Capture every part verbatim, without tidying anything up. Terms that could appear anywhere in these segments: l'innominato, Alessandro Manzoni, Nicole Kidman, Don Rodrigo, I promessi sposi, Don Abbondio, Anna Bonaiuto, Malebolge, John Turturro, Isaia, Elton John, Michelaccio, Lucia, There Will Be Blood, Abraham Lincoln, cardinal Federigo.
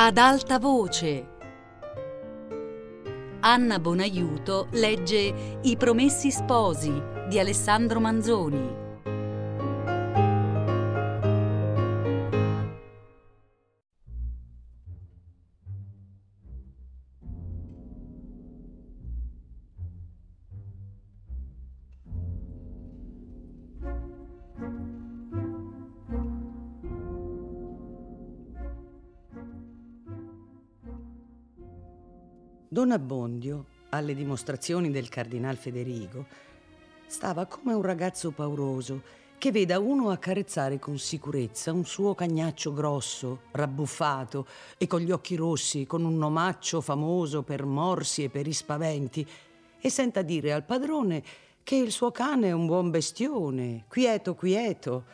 Ad alta voce. Anna Bonaiuto legge I promessi sposi di Alessandro Manzoni. Don Abbondio, alle dimostrazioni del cardinal Federigo, stava come un ragazzo pauroso che veda uno accarezzare con sicurezza un suo cagnaccio grosso, rabbuffato e con gli occhi rossi, con un nomaccio famoso per morsi e per ispaventi, e senta dire al padrone che il suo cane è un buon bestione, quieto, quieto.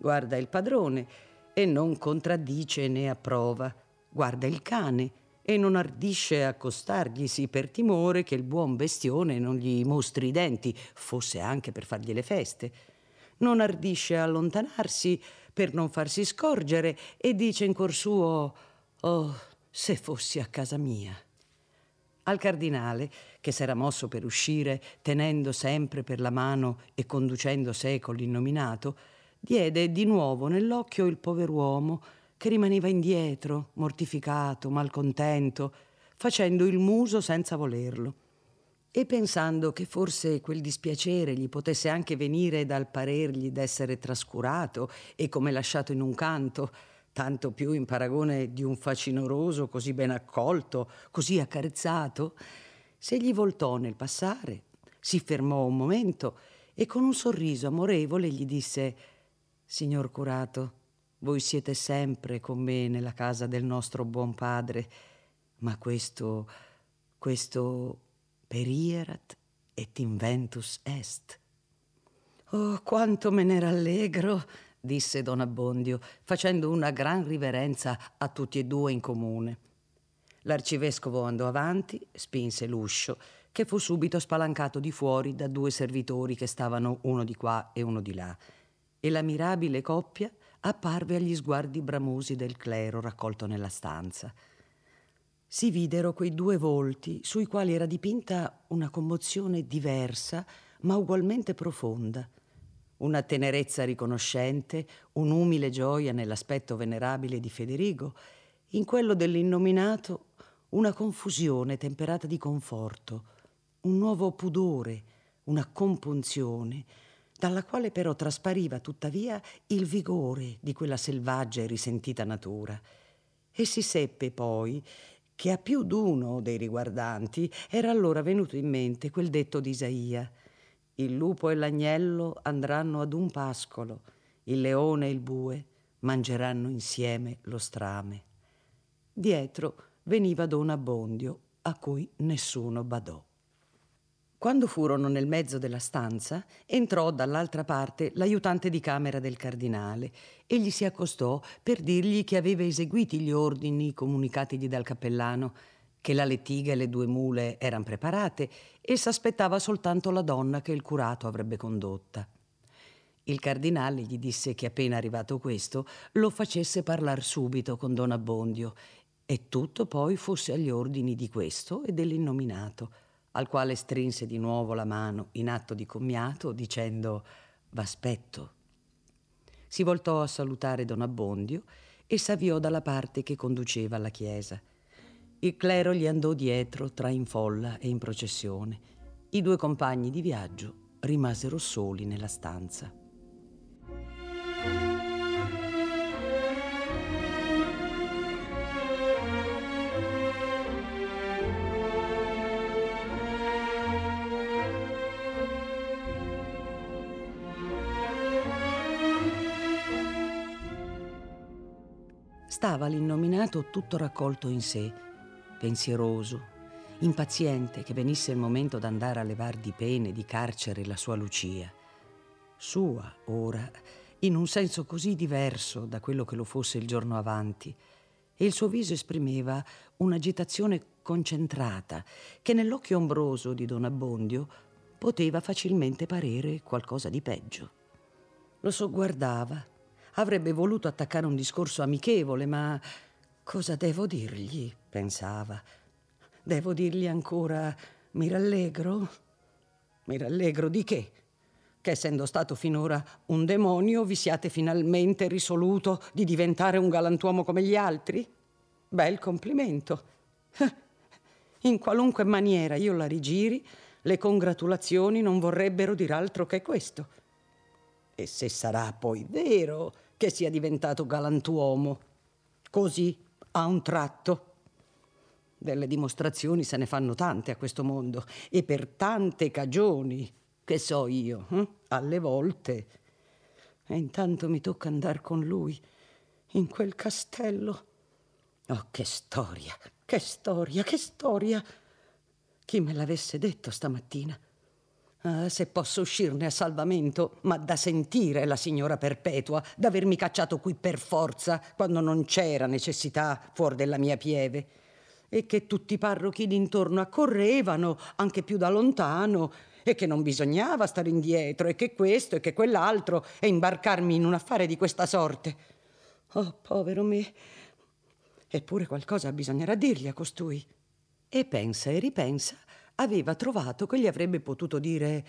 Guarda il padrone e non contraddice né approva. Guarda il cane e non ardisce accostarglisi per timore che il buon bestione non gli mostri i denti, fosse anche per fargli le feste. Non ardisce allontanarsi per non farsi scorgere e dice in cuor suo: «Oh, se fossi a casa mia». Al cardinale, che s'era mosso per uscire, tenendo sempre per la mano e conducendo seco l'innominato, diede di nuovo nell'occhio il pover'uomo, che rimaneva indietro, mortificato, malcontento, facendo il muso senza volerlo, e pensando che forse quel dispiacere gli potesse anche venire dal parergli d'essere trascurato e come lasciato in un canto, tanto più in paragone di un facinoroso così ben accolto, così accarezzato, se gli voltò nel passare, si fermò un momento e con un sorriso amorevole gli disse: «Signor curato, voi siete sempre con me nella casa del nostro buon padre, ma questo, questo perierat et inventus est». «Oh, quanto me ne rallegro», disse Don Abbondio, facendo una gran riverenza a tutti e due in comune. L'arcivescovo andò avanti, spinse l'uscio, che fu subito spalancato di fuori da due servitori che stavano uno di qua e uno di là, e la mirabile coppia apparve agli sguardi bramosi del clero raccolto nella stanza. Si videro quei due volti sui quali era dipinta una commozione diversa ma ugualmente profonda, una tenerezza riconoscente, un'umile gioia nell'aspetto venerabile di Federigo, in quello dell'innominato una confusione temperata di conforto, un nuovo pudore, una compunzione, dalla quale però traspariva tuttavia il vigore di quella selvaggia e risentita natura. E si seppe poi che a più d'uno dei riguardanti era allora venuto in mente quel detto di Isaia: «Il lupo e l'agnello andranno ad un pascolo, il leone e il bue mangeranno insieme lo strame». Dietro veniva Don Abbondio, a cui nessuno badò. Quando furono nel mezzo della stanza, entrò dall'altra parte l'aiutante di camera del cardinale e gli si accostò per dirgli che aveva eseguiti gli ordini comunicatigli dal cappellano, che la lettiga e le due mule eran preparate e s'aspettava soltanto la donna che il curato avrebbe condotta. Il cardinale gli disse che appena arrivato questo lo facesse parlar subito con Don Abbondio e tutto poi fosse agli ordini di questo e dell'innominato, al quale strinse di nuovo la mano in atto di commiato dicendo: «V'aspetto». Si voltò a salutare Don Abbondio e s'avviò dalla parte che conduceva alla chiesa. Il clero gli andò dietro tra in folla e in processione. I due compagni di viaggio rimasero soli nella stanza. Stava l'innominato tutto raccolto in sé, pensieroso, impaziente che venisse il momento d'andare a levar di pene, di carcere la sua Lucia. Sua, ora, in un senso così diverso da quello che lo fosse il giorno avanti, e il suo viso esprimeva un'agitazione concentrata che nell'occhio ombroso di Don Abbondio poteva facilmente parere qualcosa di peggio. Lo sogguardava. Avrebbe voluto attaccare un discorso amichevole, ma Cosa devo dirgli? Pensava. Devo dirgli ancora mi rallegro? Mi rallegro di che? Che essendo stato finora un demonio vi siate finalmente risoluto di diventare un galantuomo come gli altri? Bel complimento. In qualunque maniera io la rigiri, le congratulazioni non vorrebbero dir altro che questo. E se sarà poi vero che sia diventato galantuomo, così a un tratto. Delle dimostrazioni se ne fanno tante a questo mondo, e per tante cagioni, che so io, eh? alle volte. E intanto mi tocca andar con lui in quel castello. Oh, che storia, che storia, che storia! Chi me l'avesse detto stamattina? Ah, se posso uscirne a salvamento, ma da sentire la signora Perpetua d'avermi cacciato qui per forza quando non c'era necessità fuor della mia pieve, e che tutti i parrochi d'intorno accorrevano anche più da lontano, e che non bisognava stare indietro, e che questo e che quell'altro, e imbarcarmi in un affare di questa sorte. Oh, povero me! Eppure qualcosa bisognerà dirgli a costui. E pensa e ripensa, aveva trovato che gli avrebbe potuto dire: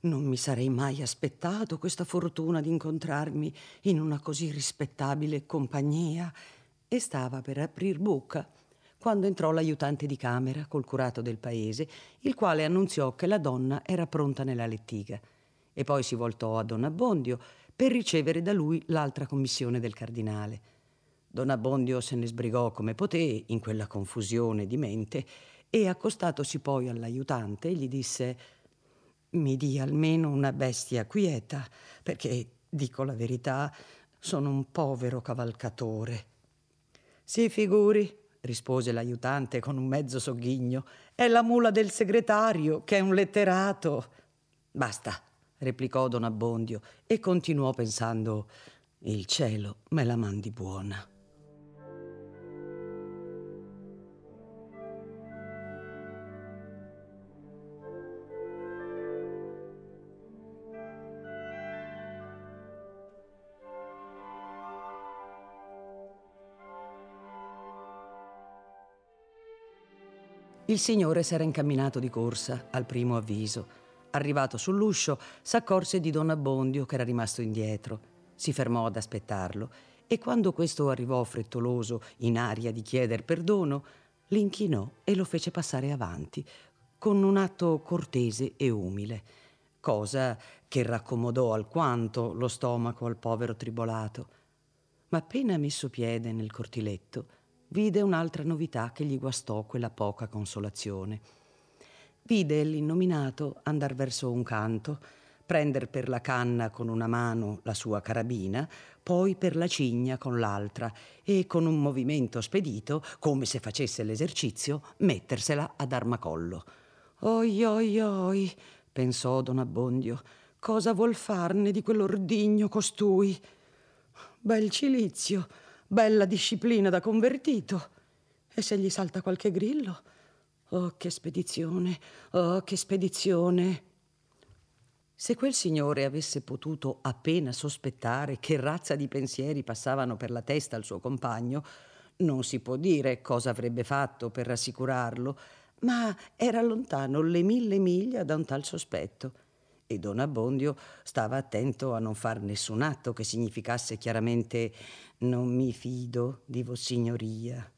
non mi sarei mai aspettato questa fortuna di incontrarmi in una così rispettabile compagnia. E stava per aprir bocca quando entrò l'aiutante di camera col curato del paese, il quale annunziò che la donna era pronta nella lettiga, e poi si voltò a Don Abbondio per ricevere da lui l'altra commissione del cardinale. Don Abbondio se ne sbrigò come poté in quella confusione di mente, e accostatosi poi all'aiutante gli disse: mi dia almeno una bestia quieta, perché, dico la verità, sono un povero cavalcatore. Si figuri, rispose l'aiutante con un mezzo sogghigno, è la mula del segretario, che è un letterato. Basta, replicò Don Abbondio, e continuò pensando: il cielo me la mandi buona. Il signore s'era incamminato di corsa al primo avviso. Arrivato sull'uscio, s'accorse di Don Abbondio che era rimasto indietro. Si fermò ad aspettarlo, e quando questo arrivò frettoloso, in aria di chieder perdono, l'inchinò e lo fece passare avanti con un atto cortese e umile, cosa che raccomodò alquanto lo stomaco al povero tribolato. Ma appena messo piede nel cortiletto, vide un'altra novità che gli guastò quella poca consolazione. Vide l'innominato andar verso un canto, prender per la canna con una mano la sua carabina, poi per la cigna con l'altra, e con un movimento spedito, come se facesse l'esercizio, mettersela ad armacollo. Oi, oi, oi, pensò Don Abbondio, cosa vuol farne di quell'ordigno costui? Bel cilizio! Bella disciplina da convertito. E se gli salta qualche grillo? Oh, che spedizione, oh, che spedizione. Se quel signore avesse potuto appena sospettare che razza di pensieri passavano per la testa al suo compagno, non si può dire cosa avrebbe fatto per rassicurarlo, ma era lontano le mille miglia da un tal sospetto. E Don Abbondio stava attento a non far nessun atto che significasse chiaramente «non mi fido di vossignoria».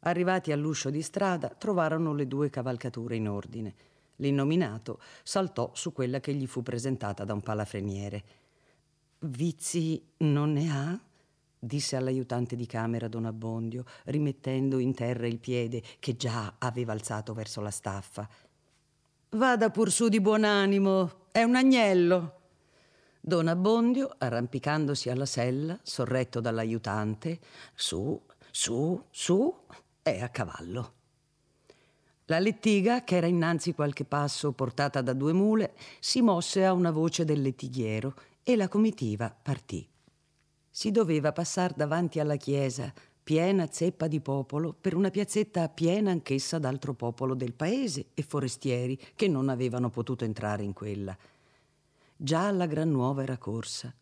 Arrivati all'uscio di strada, trovarono le due cavalcature in ordine. L'innominato saltò su quella che gli fu presentata da un palafreniere. «Vizi non ne ha?» disse all'aiutante di camera Don Abbondio, rimettendo in terra il piede che già aveva alzato verso la staffa. Vada pur su di buon animo, è un agnello. Don Abbondio, arrampicandosi alla sella, sorretto dall'aiutante, su, su, su, è a cavallo. La lettiga, che era innanzi qualche passo portata da due mule, si mosse a una voce del lettighiero, e la comitiva partì. Si doveva passar davanti alla chiesa, piena zeppa di popolo, per una piazzetta piena anch'essa d'altro popolo del paese e forestieri che non avevano potuto entrare in quella. Già la gran nuova era corsa,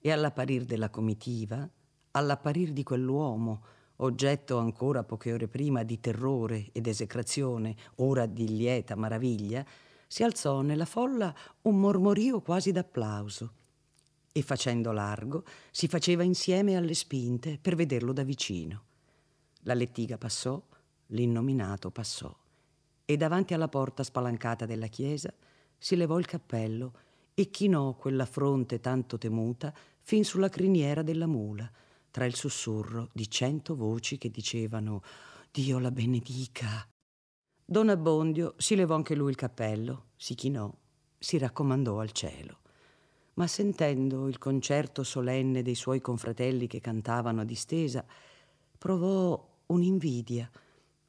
e all'apparir della comitiva, all'apparir di quell'uomo, oggetto ancora poche ore prima di terrore ed esecrazione, ora di lieta maraviglia, si alzò nella folla un mormorio quasi d'applauso e, facendo largo, si faceva insieme alle spinte per vederlo da vicino. La lettiga passò, l'innominato passò e davanti alla porta spalancata della chiesa si levò il cappello e chinò quella fronte tanto temuta fin sulla criniera della mula, tra il sussurro di cento voci che dicevano «Dio la benedica». Don Abbondio si levò anche lui il cappello, si chinò, si raccomandò al cielo. Ma sentendo il concerto solenne dei suoi confratelli che cantavano a distesa, provò un'invidia,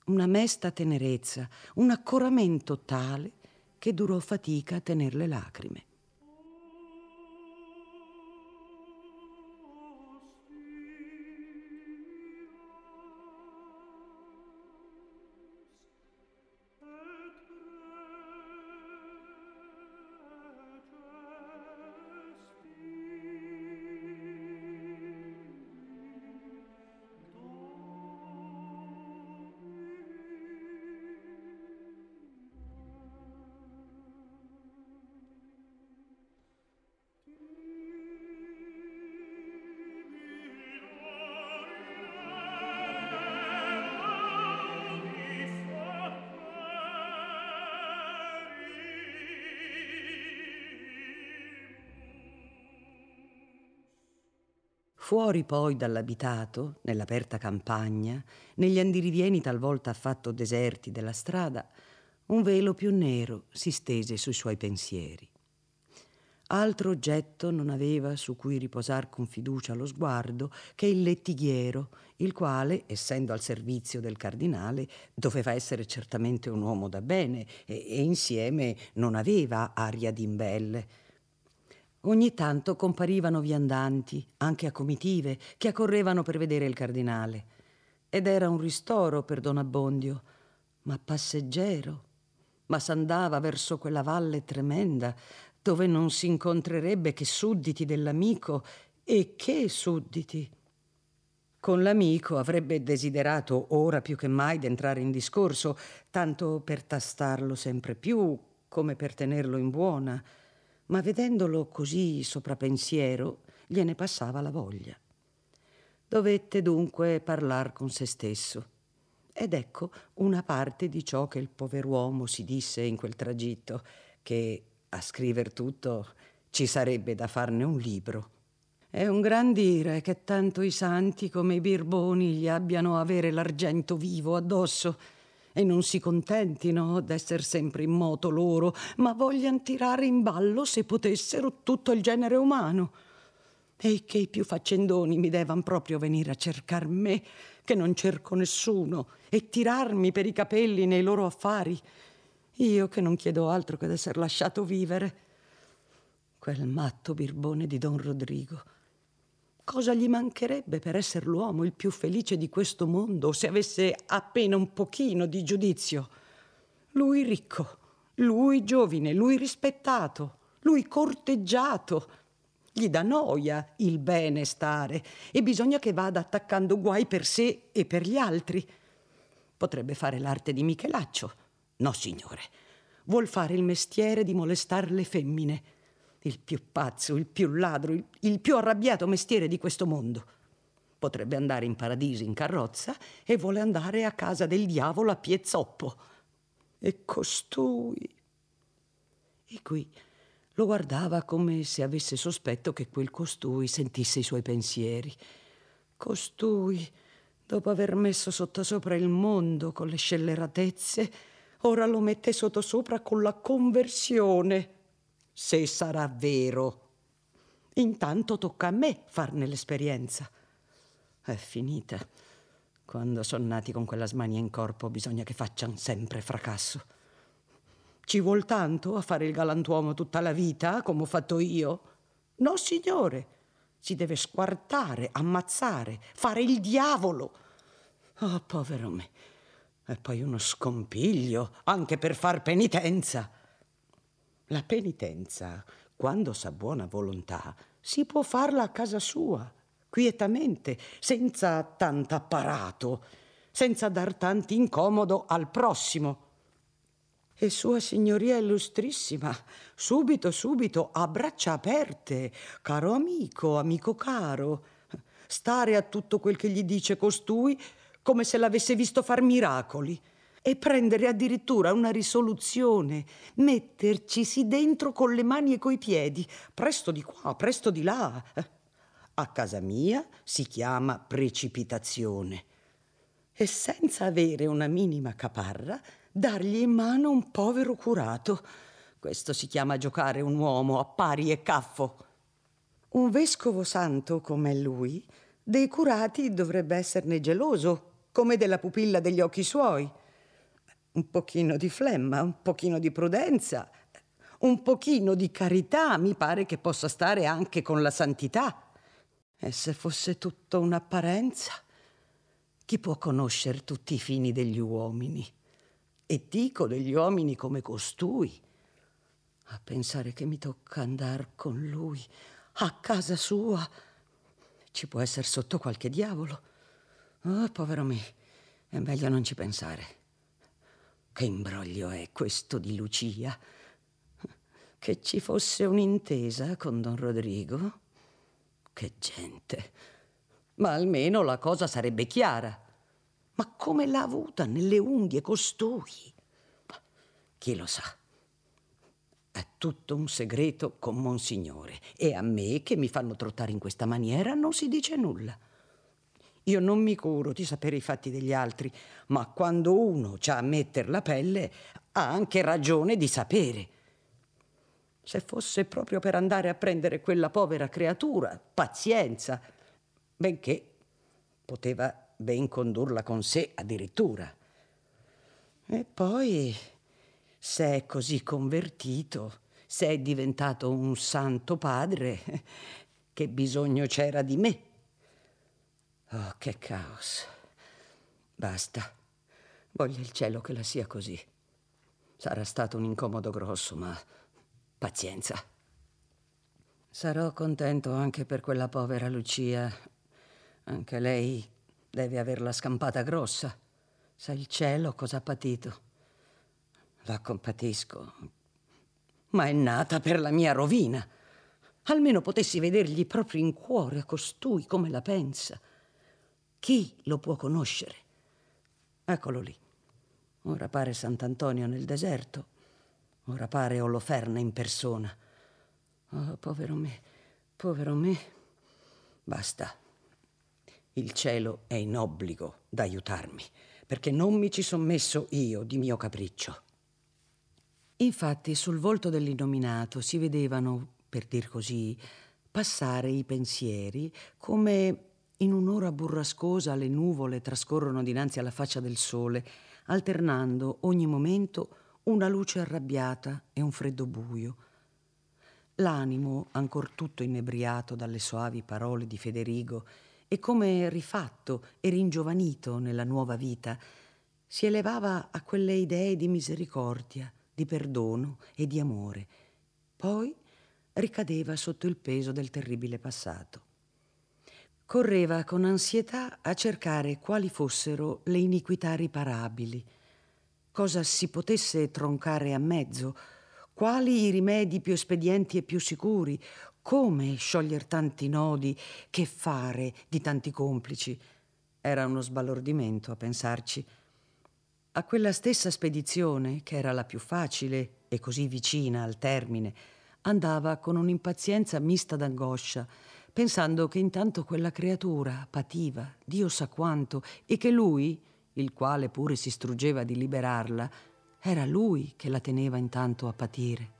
una mesta tenerezza, un accoramento tale che durò fatica a tener le lacrime. Fuori poi dall'abitato, nell'aperta campagna, negli andirivieni talvolta affatto deserti della strada, un velo più nero si stese sui suoi pensieri. Altro oggetto non aveva su cui riposar con fiducia lo sguardo che il lettighiero, il quale, essendo al servizio del cardinale, doveva essere certamente un uomo da bene e, e insieme non aveva aria d'imbelle. Ogni tanto comparivano viandanti, anche a comitive, che accorrevano per vedere il cardinale. Ed era un ristoro per Don Abbondio, ma passeggero. Ma s'andava verso quella valle tremenda, dove non si incontrerebbe che sudditi dell'amico, e che sudditi. Con l'amico avrebbe desiderato ora più che mai d'entrare in discorso, tanto per tastarlo sempre più, come per tenerlo in buona. Ma vedendolo così sopra pensiero, gliene passava la voglia. Dovette dunque parlar con se stesso. Ed ecco una parte di ciò che il pover'uomo si disse in quel tragitto, che a scriver tutto ci sarebbe da farne un libro. È un gran dire che tanto i santi come i birboni gli abbiano avere l'argento vivo addosso, e non si contentino d'esser sempre in moto loro, ma voglian tirare in ballo, se potessero, tutto il genere umano. E che i più faccendoni mi devan proprio venire a cercar me, che non cerco nessuno, e tirarmi per i capelli nei loro affari, io che non chiedo altro che d'esser lasciato vivere. Quel matto birbone di Don Rodrigo, cosa gli mancherebbe per essere l'uomo il più felice di questo mondo, se avesse appena un pochino di giudizio? Lui ricco, lui giovine, lui rispettato, lui corteggiato. Gli dà noia il bene stare e bisogna che vada attaccando guai per sé e per gli altri. Potrebbe fare l'arte di Michelaccio. No, signore, vuol fare il mestiere di molestar le femmine. Il più pazzo, il più ladro, il più arrabbiato mestiere di questo mondo. Potrebbe andare in paradiso in carrozza e vuole andare a casa del diavolo a piè zoppo. E costui... E qui lo guardava come se avesse sospetto che quel costui sentisse i suoi pensieri. Costui, dopo aver messo sottosopra il mondo con le scelleratezze, ora lo mette sottosopra con la conversione. Se sarà vero. Intanto tocca a me farne l'esperienza. È finita. Quando son nati con quella smania in corpo bisogna che faccian sempre fracasso. Ci vuol tanto a fare il galantuomo tutta la vita, come ho fatto io? No, signore. Si deve squartare, ammazzare, fare il diavolo. Oh, povero me. E poi uno scompiglio anche per far penitenza. La penitenza, quando s'ha buona volontà, si può farla a casa sua, quietamente, senza tanto apparato, senza dar tanti incomodo al prossimo. E sua signoria illustrissima, subito, subito, a braccia aperte, caro amico, amico caro, stare a tutto quel che gli dice costui come se l'avesse visto far miracoli, e prendere addirittura una risoluzione, mettercisi dentro con le mani e coi piedi, presto di qua, presto di là. A casa mia si chiama precipitazione. E senza avere una minima caparra, dargli in mano un povero curato. Questo si chiama giocare un uomo a pari e caffo. Un vescovo santo come lui, dei curati dovrebbe esserne geloso, come della pupilla degli occhi suoi. Un pochino di flemma, un pochino di prudenza, un pochino di carità, mi pare che possa stare anche con la santità. E se fosse tutto un'apparenza, chi può conoscere tutti i fini degli uomini? E dico degli uomini come costui. A pensare che mi tocca andar con lui a casa sua, ci può essere sotto qualche diavolo. Oh, povero me, è meglio non ci pensare. Che imbroglio è questo di Lucia? Che ci fosse un'intesa con Don Rodrigo? Che gente! Ma almeno la cosa sarebbe chiara. Ma come l'ha avuta nelle unghie costui? Chi lo sa? È tutto un segreto con Monsignore, e a me che mi fanno trottare in questa maniera non si dice nulla. Io non mi curo di sapere i fatti degli altri, ma quando uno c'ha a metter la pelle ha anche ragione di sapere. Se fosse proprio per andare a prendere quella povera creatura, pazienza, benché poteva ben condurla con sé addirittura. E poi, se è così convertito, se è diventato un santo padre, che bisogno c'era di me? Oh, che caos. Basta. Voglia il cielo che la sia così. Sarà stato un incomodo grosso, ma pazienza. Sarò contento anche per quella povera Lucia. Anche lei deve averla scampata grossa. Sa il cielo cosa ha patito. La compatisco. Ma è nata per la mia rovina. Almeno potessi vedergli proprio in cuore a costui come la pensa. Chi lo può conoscere? Eccolo lì. Ora pare Sant'Antonio nel deserto, ora pare Oloferna in persona. Oh, povero me, povero me. Basta. Il cielo è in obbligo d'aiutarmi, perché non mi ci son messo io di mio capriccio. Infatti sul volto dell'innominato si vedevano, per dir così, passare i pensieri come... In un'ora burrascosa le nuvole trascorrono dinanzi alla faccia del sole, alternando ogni momento una luce arrabbiata e un freddo buio. L'animo, ancor tutto inebriato dalle soavi parole di Federigo e come rifatto e ringiovanito nella nuova vita, si elevava a quelle idee di misericordia, di perdono e di amore. Poi ricadeva sotto il peso del terribile passato. Correva con ansietà a cercare quali fossero le iniquità riparabili, cosa si potesse troncare a mezzo, quali i rimedi più espedienti e più sicuri, come scioglier tanti nodi, che fare di tanti complici. Era uno sbalordimento a pensarci. A quella stessa spedizione, che era la più facile e così vicina al termine, andava con un'impazienza mista d'angoscia, pensando che intanto quella creatura pativa, Dio sa quanto, e che lui, il quale pure si struggeva di liberarla, era lui che la teneva intanto a patire.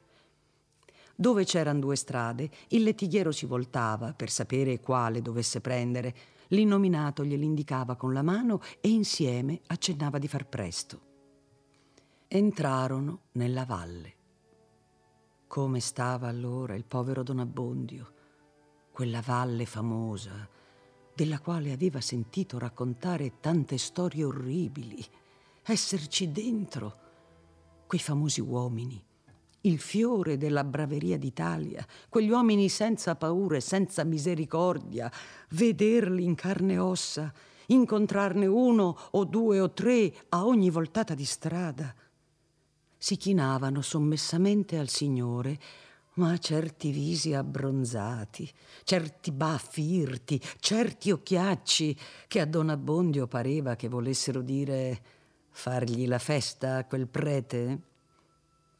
Dove c'erano due strade, il lettighiero si voltava per sapere quale dovesse prendere, l'innominato gliel'indicava con la mano e insieme accennava di far presto. Entrarono nella valle. Come stava allora il povero Don Abbondio, quella valle famosa, della quale aveva sentito raccontare tante storie orribili, esserci dentro, quei famosi uomini, il fiore della braveria d'Italia, quegli uomini senza paure, senza misericordia, vederli in carne e ossa, incontrarne uno o due o tre a ogni voltata di strada. Si chinavano sommessamente al Signore, ma certi visi abbronzati, certi baffi irti, certi occhiacci che a Don Abbondio pareva che volessero dire fargli la festa a quel prete,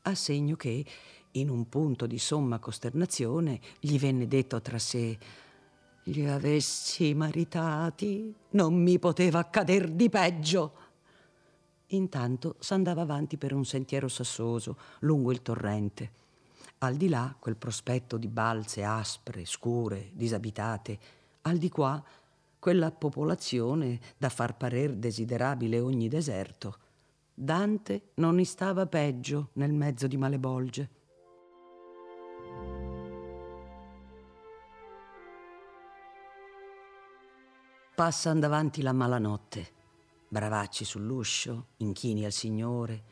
a segno che, in un punto di somma costernazione, gli venne detto tra sé: «Li avessi maritati, non mi poteva accader di peggio». Intanto s'andava avanti per un sentiero sassoso, lungo il torrente. Al di là quel prospetto di balze aspre, scure, disabitate, al di qua quella popolazione da far parer desiderabile ogni deserto. Dante non ne stava peggio nel mezzo di Malebolge. Passan davanti la malanotte, bravacci sull'uscio, inchini al Signore,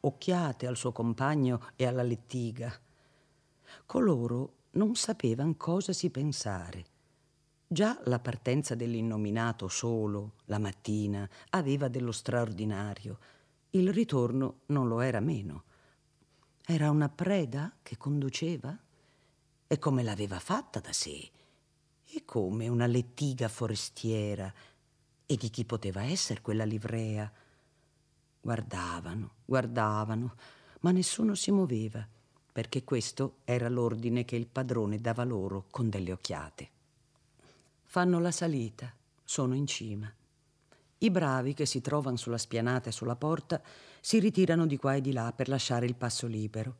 occhiate al suo compagno e alla lettiga. Coloro non sapevano cosa si pensare. Già la partenza dell'innominato solo, la mattina, aveva dello straordinario. Il ritorno non lo era meno. Era una preda che conduceva? E come l'aveva fatta da sé? E come una lettiga forestiera? E di chi poteva essere quella livrea? Guardavano, guardavano, ma nessuno si muoveva, perché questo era l'ordine che il padrone dava loro con delle occhiate. Fanno la salita, sono in cima. I bravi che si trovano sulla spianata e sulla porta si ritirano di qua e di là per lasciare il passo libero.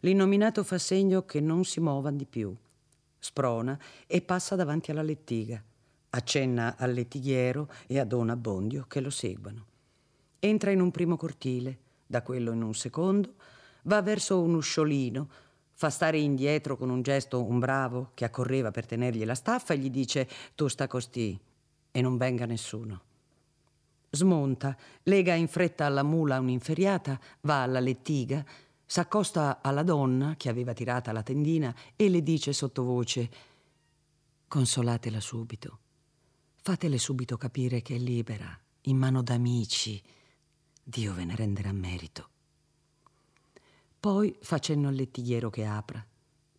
L'innominato fa segno che non si muovan di più, sprona e passa davanti alla lettiga, accenna al lettighiero e a Don Abbondio che lo seguano. Entra in un primo cortile, da quello in un secondo, va verso un usciolino, fa stare indietro con un gesto un bravo che accorreva per tenergli la staffa e gli dice: «Tu sta costì e non venga nessuno». Smonta, lega in fretta alla mula un'inferriata, va alla lettiga, s'accosta alla donna che aveva tirata la tendina e le dice sottovoce: «Consolatela subito, fatele subito capire che è libera, in mano d'amici, Dio ve ne renderà merito». Poi fa cenno al lettighiero che apra,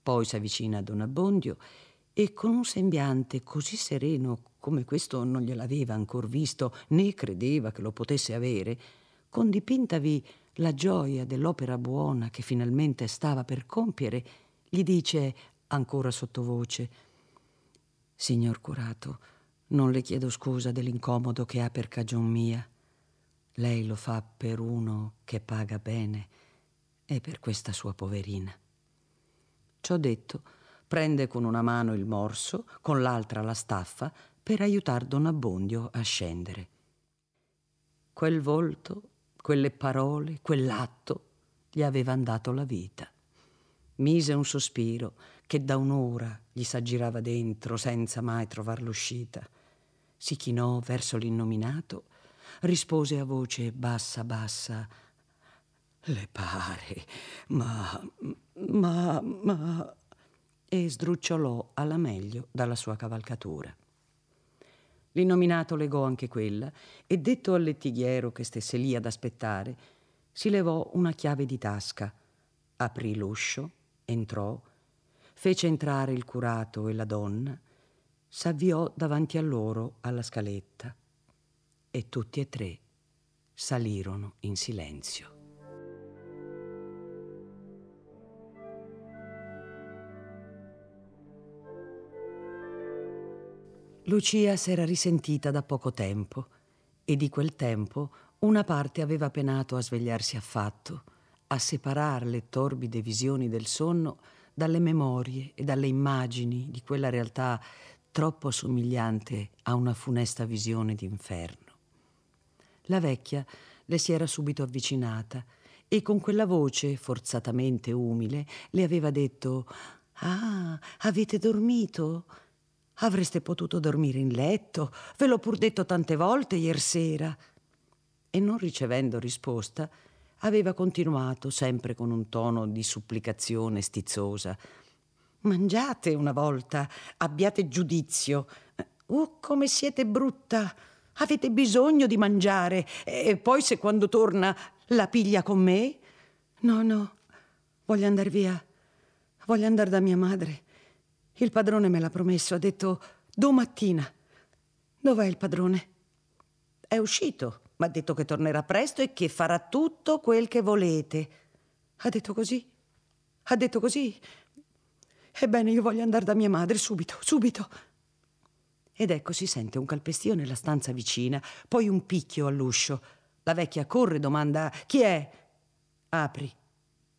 poi si avvicina a Don Abbondio e con un sembiante così sereno come questo non gliel'aveva ancor visto né credeva che lo potesse avere, con dipintavi la gioia dell'opera buona che finalmente stava per compiere, gli dice ancora sottovoce: «Signor curato, non le chiedo scusa dell'incomodo che ha per cagion mia. Lei lo fa per uno che paga bene e per questa sua poverina». Ciò detto, prende con una mano il morso, con l'altra la staffa, per aiutar Don Abbondio a scendere. Quel volto, quelle parole, quell'atto gli avevano dato la vita. Mise un sospiro che da un'ora gli s'aggirava dentro senza mai trovar l'uscita. Si chinò verso l'innominato, rispose a voce bassa bassa: «Le pare, ma, ma, ma...» e sdrucciolò alla meglio dalla sua cavalcatura. L'innominato legò anche quella e, detto al lettighiero che stesse lì ad aspettare, si levò una chiave di tasca, aprì l'uscio, entrò, fece entrare il curato e la donna, s'avviò davanti a loro alla scaletta e tutti e tre salirono in silenzio. Lucia s'era risentita da poco tempo e di quel tempo una parte aveva penato a svegliarsi affatto, a separar le torbide visioni del sonno dalle memorie e dalle immagini di quella realtà troppo somigliante a una funesta visione d'inferno. La vecchia le si era subito avvicinata e con quella voce forzatamente umile le aveva detto: «Ah, avete dormito? Avreste potuto dormire in letto, ve l'ho pur detto tante volte ier sera». E non ricevendo risposta, aveva continuato, sempre con un tono di supplicazione stizzosa: «Mangiate una volta, abbiate giudizio. Oh, come siete brutta! Avete bisogno di mangiare. E poi se quando torna la piglia con me? No, no, voglio andare via. Voglio andare da mia madre. Il padrone me l'ha promesso, ha detto domattina». «Dov'è il padrone?» «È uscito, ma ha detto che tornerà presto e che farà tutto quel che volete». «Ha detto così? Ha detto così? Ebbene, io voglio andare da mia madre subito, subito». Ed ecco si sente un calpestio nella stanza vicina, poi un picchio all'uscio. La vecchia corre, domanda: «Chi è?» «Apri»,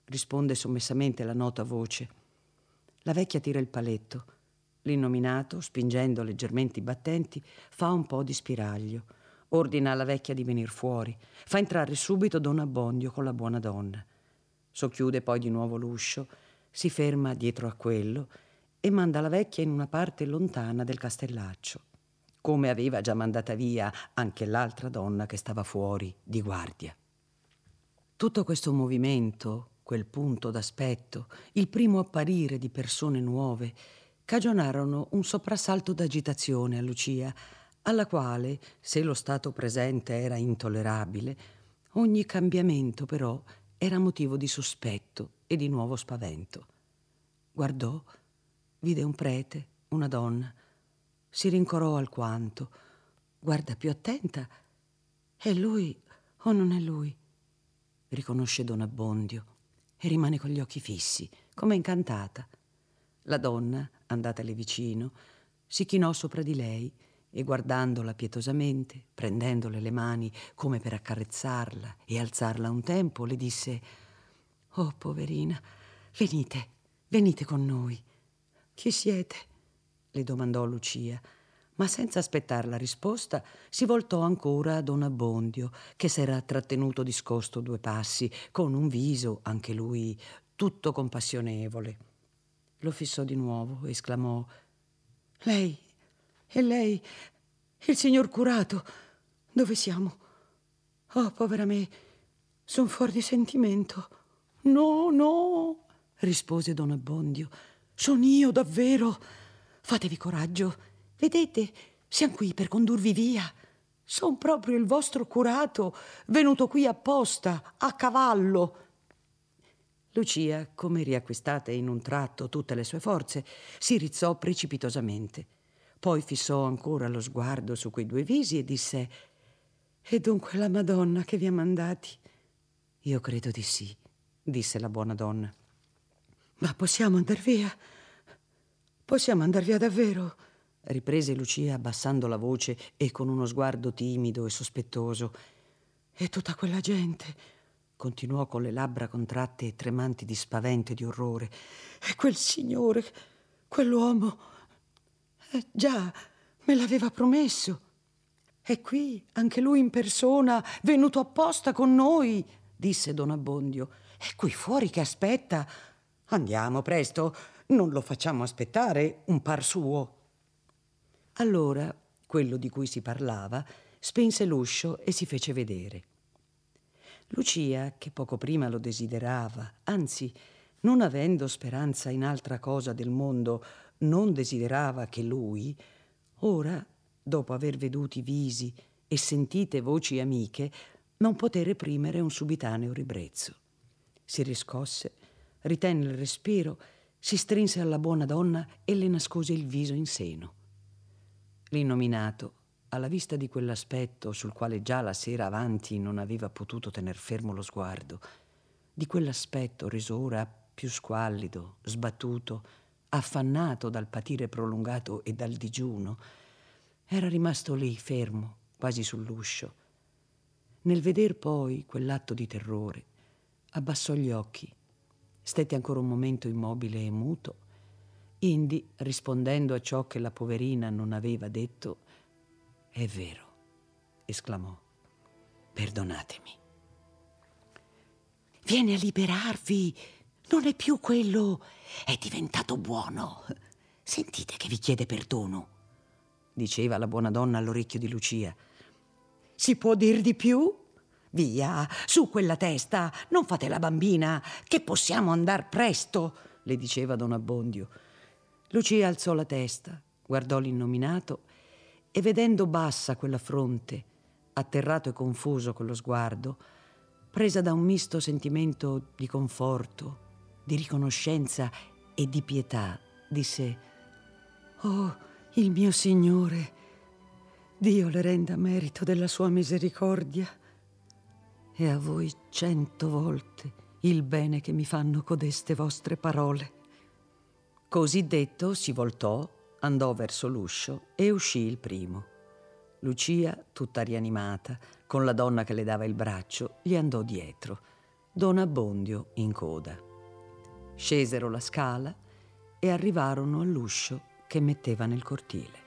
risponde sommessamente la nota voce. La vecchia tira il paletto. L'innominato, spingendo leggermente i battenti, fa un po' di spiraglio. Ordina alla vecchia di venir fuori. Fa entrare subito Don Abbondio con la buona donna. Socchiude poi di nuovo l'uscio, si ferma dietro a quello e manda la vecchia in una parte lontana del castellaccio, come aveva già mandata via anche l'altra donna che stava fuori di guardia. Tutto questo movimento, quel punto d'aspetto, il primo apparire di persone nuove, cagionarono un soprassalto d'agitazione a Lucia, alla quale, se lo stato presente era intollerabile, ogni cambiamento però era motivo di sospetto e di nuovo spavento. Guardò, vide un prete, una donna, si rincorò alquanto, guarda più attenta. È lui o non è lui? Riconosce Don Abbondio e rimane con gli occhi fissi, come incantata. La donna, andatale vicino, si chinò sopra di lei e, guardandola pietosamente, prendendole le mani come per accarezzarla e alzarla un tempo, le disse: «Oh, poverina, venite, venite con noi». «Chi siete?» le domandò Lucia, ma senza aspettare la risposta si voltò ancora a Don Abbondio, che s'era trattenuto discosto due passi, con un viso, anche lui, tutto compassionevole. Lo fissò di nuovo e esclamò: «Lei, e lei, il signor curato, dove siamo? Oh, povera me, son fuor di sentimento». «No, no», rispose Don Abbondio, «son io davvero. Fatevi coraggio. Vedete, siamo qui per condurvi via. Son proprio il vostro curato, venuto qui apposta, a cavallo». Lucia, come riacquistate in un tratto tutte le sue forze, si rizzò precipitosamente. Poi fissò ancora lo sguardo su quei due visi e disse: «E dunque la Madonna che vi ha mandati?» «Io credo di sì», disse la buona donna. «Ma possiamo andar via? Possiamo andar via davvero?» riprese Lucia abbassando la voce e con uno sguardo timido e sospettoso. «E tutta quella gente», continuò con le labbra contratte e tremanti di spavento e di orrore, «e quel signore, quell'uomo, eh, già me l'aveva promesso. È qui, anche lui in persona, venuto apposta con noi», disse Don Abbondio. «È qui fuori che aspetta. Andiamo presto, non lo facciamo aspettare un par suo». Allora quello di cui si parlava spense l'uscio e si fece vedere. Lucia, che poco prima lo desiderava, anzi, non avendo speranza in altra cosa del mondo, non desiderava che lui, ora, dopo aver veduti visi e sentite voci amiche, non poté reprimere un subitaneo ribrezzo. Si riscosse, ritenne il respiro, si strinse alla buona donna e le nascose il viso in seno. L'innominato, alla vista di quell'aspetto sul quale già la sera avanti non aveva potuto tener fermo lo sguardo, di quell'aspetto resora più squallido, sbattuto, affannato dal patire prolungato e dal digiuno, era rimasto lì fermo, quasi sull'uscio. Nel veder poi quell'atto di terrore, abbassò gli occhi, stette ancora un momento immobile e muto, indi, rispondendo a ciò che la poverina non aveva detto, «È vero», esclamò, «perdonatemi». «Viene a liberarvi, non è più quello, è diventato buono. Sentite che vi chiede perdono», diceva la buona donna all'orecchio di Lucia. «Si può dir di più? Via, su quella testa, non fate la bambina, che possiamo andar presto, le diceva Don Abbondio. Lucia alzò la testa, guardò l'innominato e, vedendo bassa quella fronte, atterrato e confuso con lo sguardo, presa da un misto sentimento di conforto, di riconoscenza e di pietà, disse: «Oh, il mio Signore, Dio le renda merito della sua misericordia e a voi cento volte il bene che mi fanno codeste vostre parole». Così detto si voltò, andò verso l'uscio e uscì il primo. Lucia, tutta rianimata, con la donna che le dava il braccio, gli andò dietro, Don Abbondio in coda. Scesero la scala e arrivarono all'uscio che metteva nel cortile.